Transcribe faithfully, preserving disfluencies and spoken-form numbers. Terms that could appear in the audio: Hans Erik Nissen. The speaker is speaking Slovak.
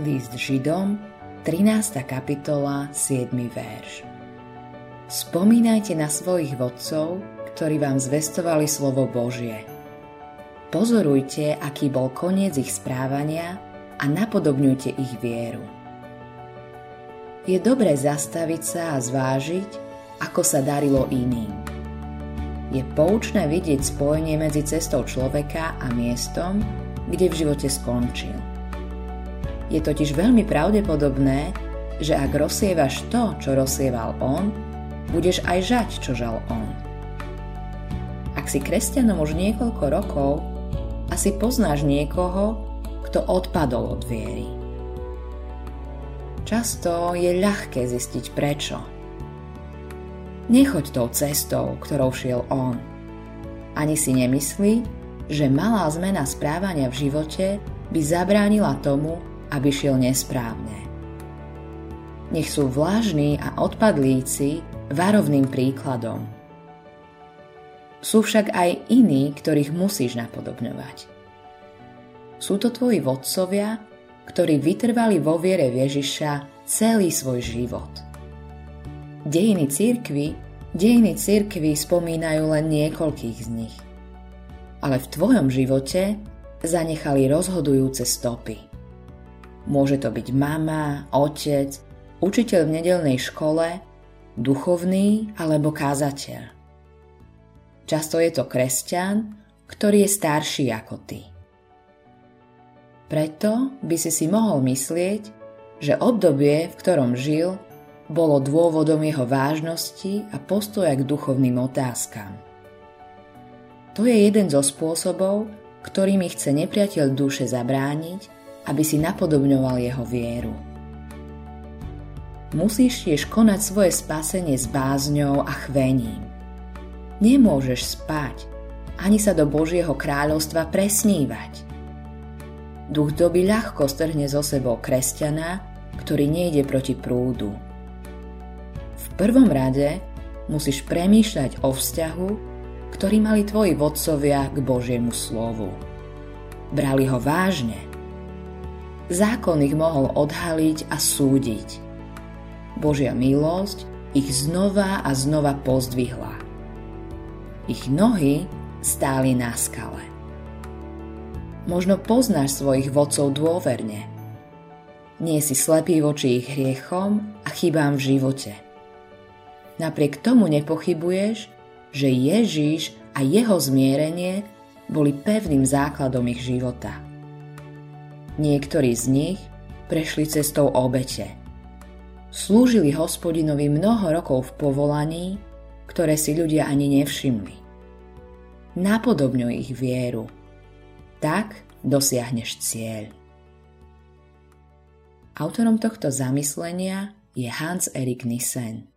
List Židom, trinásta kapitola, siedmy verš. Spomínajte na svojich vodcov, ktorí vám zvestovali slovo Božie. Pozorujte, aký bol koniec ich správania a napodobňujte ich vieru. Je dobré zastaviť sa a zvážiť, ako sa darilo iným. Je poučné vidieť spojenie medzi cestou človeka a miestom, kde v živote skončil. Je totiž veľmi pravdepodobné, že ak rozsievaš to, čo rozsieval on, budeš aj žať, čo žal on. Ak si kresťanom už niekoľko rokov, asi poznáš niekoho, kto odpadol od viery. Často je ľahké zistiť prečo. Nechoď tou cestou, ktorou šiel on. Ani si nemyslí, že malá zmena správania v živote by zabránila tomu, aby šiel nesprávne. Nech sú vlážni a odpadlíci varovným príkladom. Sú však aj iní, ktorých musíš napodobňovať. Sú to tvoji vodcovia, ktorí vytrvali vo viere Ježiša celý svoj život. Dejiny cirkvi, dejiny cirkvi spomínajú len niekoľkých z nich. Ale v tvojom živote zanechali rozhodujúce stopy. Môže to byť mama, otec, učiteľ v nedeľnej škole, duchovný alebo kázateľ. Často je to kresťan, ktorý je starší ako ty. Preto by si si mohol myslieť, že obdobie, v ktorom žil, bolo dôvodom jeho vážnosti a postoja k duchovným otázkam. To je jeden zo spôsobov, ktorými chce nepriateľ duše zabrániť, aby si napodobňoval jeho vieru. Musíš tiež konať svoje spasenie s bázňou a chvením. Nemôžeš spať, ani sa do Božieho kráľovstva presnívať. Duch doby ľahko strhne zo sebou kresťana, ktorý nejde proti prúdu. V prvom rade musíš premýšľať o vzťahu, ktorý mali tvoji vodcovia k Božiemu slovu. Brali ho vážne. Zákon ich mohol odhaliť a súdiť. Božia milosť ich znova a znova pozdvihla. Ich nohy stáli na skale. Možno poznáš svojich vodcov dôverne. Nie si slepý voči ich hriechom a chybám v živote. Napriek tomu nepochybuješ, že Ježiš a jeho zmierenie boli pevným základom ich života. Niektorí z nich prešli cestou obete. Slúžili Hospodinovi mnoho rokov v povolaní, ktoré si ľudia ani nevšimli. Napodobňuj ich vieru. Tak dosiahneš cieľ. Autorom tohto zamyslenia je Hans Erik Nissen.